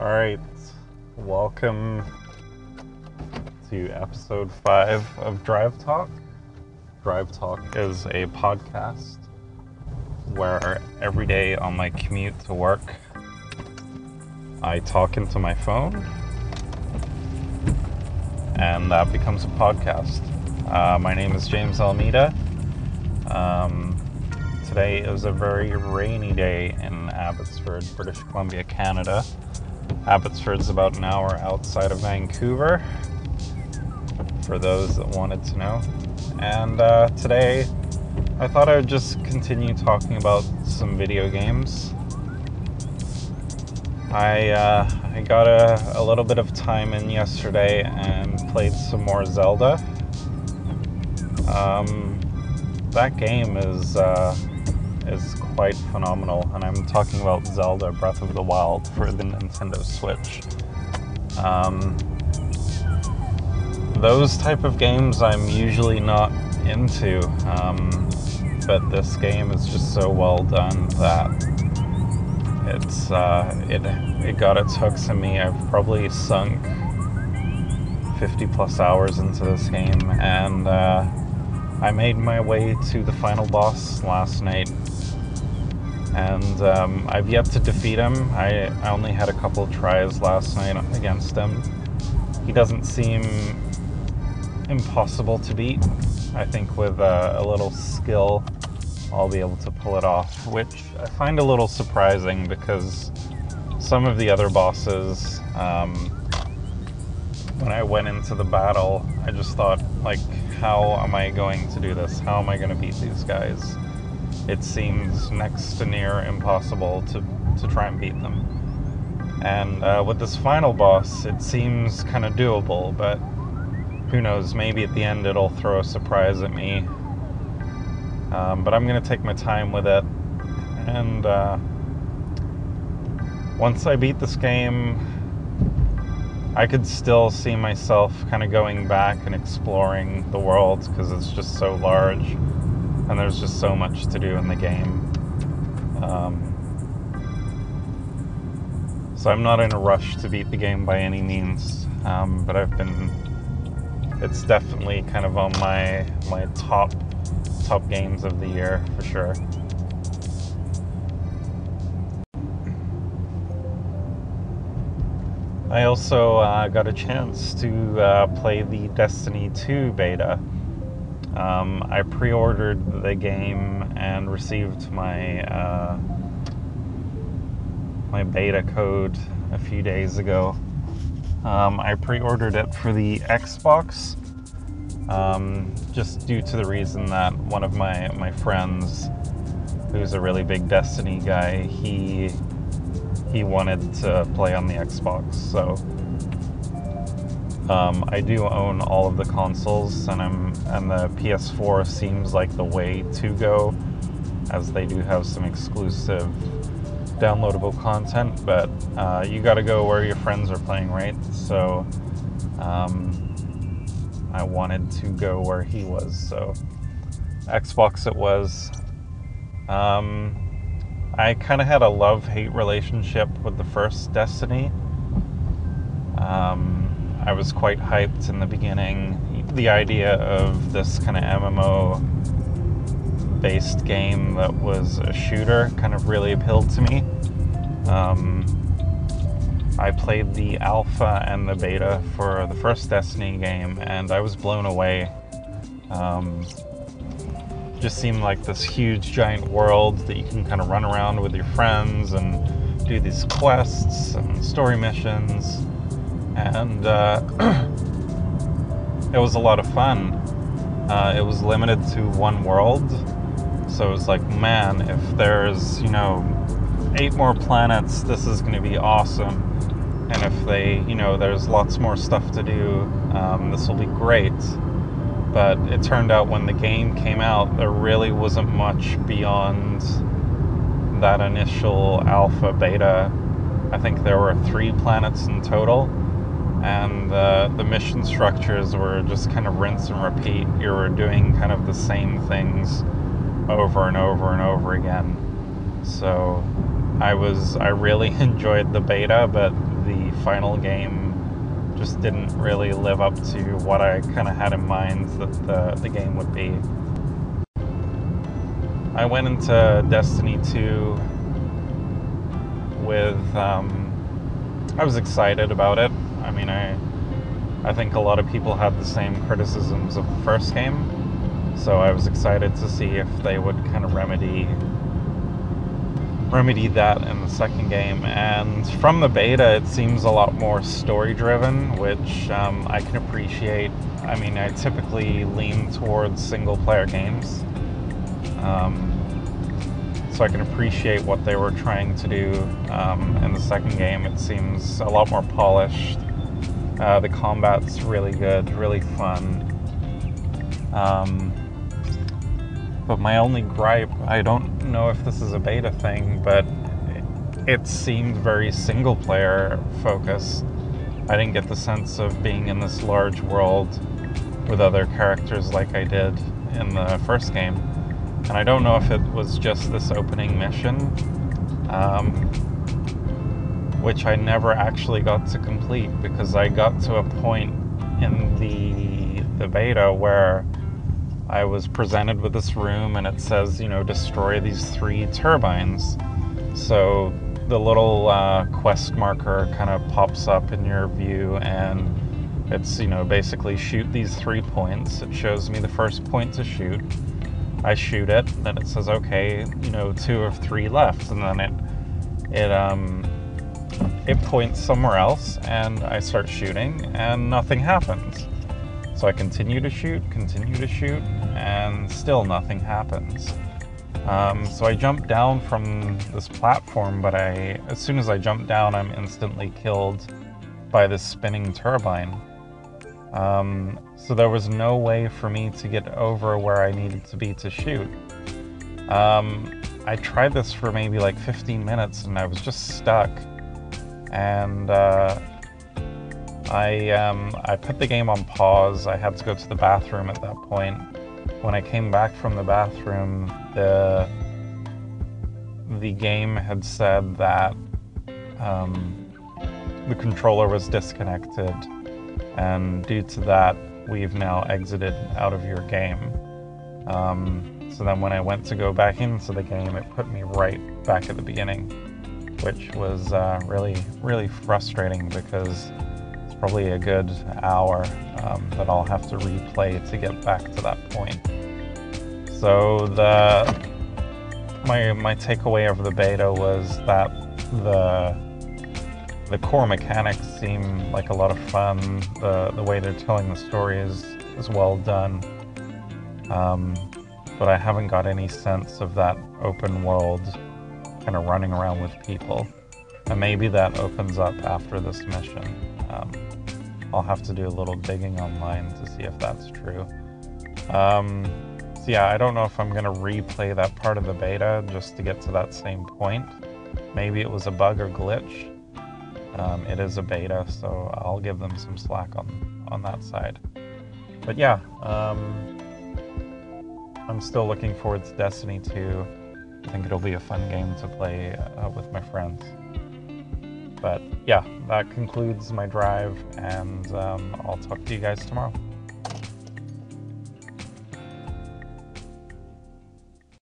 Alright, welcome to episode 5 of Drive Talk. Drive Talk is a podcast where every day on my commute to work, I talk into my phone, and that becomes a podcast. My name is James Almeida. Today is a very rainy day in Abbotsford, British Columbia, Canada. Abbotsford's about an hour outside of Vancouver, for those that wanted to know. And today, I thought I would just continue talking about some video games. I got a little bit of time in yesterday and played some more Zelda. That game is quite phenomenal, and I'm talking about Zelda: Breath of the Wild for the Nintendo Switch. Those type of games I'm usually not into, but this game is just so well done that it's it got its hooks in me. I've probably sunk 50 plus hours into this game, and I made my way to the final boss last night, and I've yet to defeat him. I only had a couple of tries last night against him. He doesn't seem impossible to beat. I think with a little skill, I'll be able to pull it off, which I find a little surprising because some of the other bosses, when I went into the battle, I just thought, like, how am I going to do this? How am I going to beat these guys? It seems next to near impossible to try and beat them. And with this final boss, it seems kind of doable, but who knows, maybe at the end it'll throw a surprise at me. But I'm going to take my time with it. And once I beat this game, I could still see myself kind of going back and exploring the world because it's just so large and there's just so much to do in the game. So I'm not in a rush to beat the game by any means, but it's definitely kind of on my top games of the year for sure. I also got a chance to play the Destiny 2 beta. I pre-ordered the game and received my my beta code a few days ago. I pre-ordered it for the Xbox, just due to the reason that one of my friends, who's a really big Destiny guy, he wanted to play on the Xbox, so I do own all of the consoles, and the PS4 seems like the way to go, as they do have some exclusive downloadable content, but you gotta go where your friends are playing, right? So I wanted to go where he was, so Xbox it was. I kind of had a love-hate relationship with the first Destiny. I was quite hyped in the beginning. The idea of this kind of MMO-based game that was a shooter kind of really appealed to me. I played the alpha and the beta for the first Destiny game, and I was blown away. Just seemed like this huge giant world that you can kind of run around with your friends and do these quests and story missions, and it was a lot of fun. It was limited to one world, so it was like, man, if there's 8 more planets, this is going to be awesome, and if they there's lots more stuff to do, this will be great. But it turned out when the game came out, there really wasn't much beyond that initial alpha, beta. I think there were 3 planets in total, and the mission structures were just kind of rinse and repeat. You were doing kind of the same things over and over and over again. So I really enjoyed the beta, but the final game just didn't really live up to what I kind of had in mind that the game would be. I went into Destiny 2 with, I was excited about it. I mean, I think a lot of people had the same criticisms of the first game, so I was excited to see if they would kind of remedy that in the second game. And from the beta, it seems a lot more story-driven, which I can appreciate. I mean, I typically lean towards single-player games, so I can appreciate what they were trying to do in the second game. It seems a lot more polished. The combat's really good, really fun. But my only gripe, I don't know if this is a beta thing, but it seemed very single-player focused. I didn't get the sense of being in this large world with other characters like I did in the first game. And I don't know if it was just this opening mission, which I never actually got to complete, because I got to a point in the beta where I was presented with this room and it says, you know, destroy these 3 turbines. So the little quest marker kind of pops up in your view, and it's, you know, basically shoot these 3 points. It shows me the first point to shoot. I shoot it, then it says, okay, you know, 2 of 3 left, and then it points somewhere else, and I start shooting, and nothing happens. So I continue to shoot, and still nothing happens. So I jump down from this platform, but as soon as I jump down, I'm instantly killed by this spinning turbine. So there was no way for me to get over where I needed to be to shoot. I tried this for maybe like 15 minutes, and I was just stuck. And I put the game on pause. I had to go to the bathroom at that point. When I came back from the bathroom, the game had said that the controller was disconnected, and due to that, we've now exited out of your game. So then when I went to go back into the game, it put me right back at the beginning, which was really, really frustrating, because it's probably a good hour that I'll have to replay to get back to that point. So my takeaway of the beta was that the core mechanics seem like a lot of fun. The way they're telling the story is well done. But I haven't got any sense of that open world kind of running around with people. And maybe that opens up after this mission. I'll have to do a little digging online to see if that's true. So yeah, I don't know if I'm going to replay that part of the beta just to get to that same point. Maybe it was a bug or glitch. It is a beta, so I'll give them some slack on that side. But yeah, I'm still looking forward to Destiny 2. I think it'll be a fun game to play with my friends. But yeah, that concludes my drive, and I'll talk to you guys tomorrow.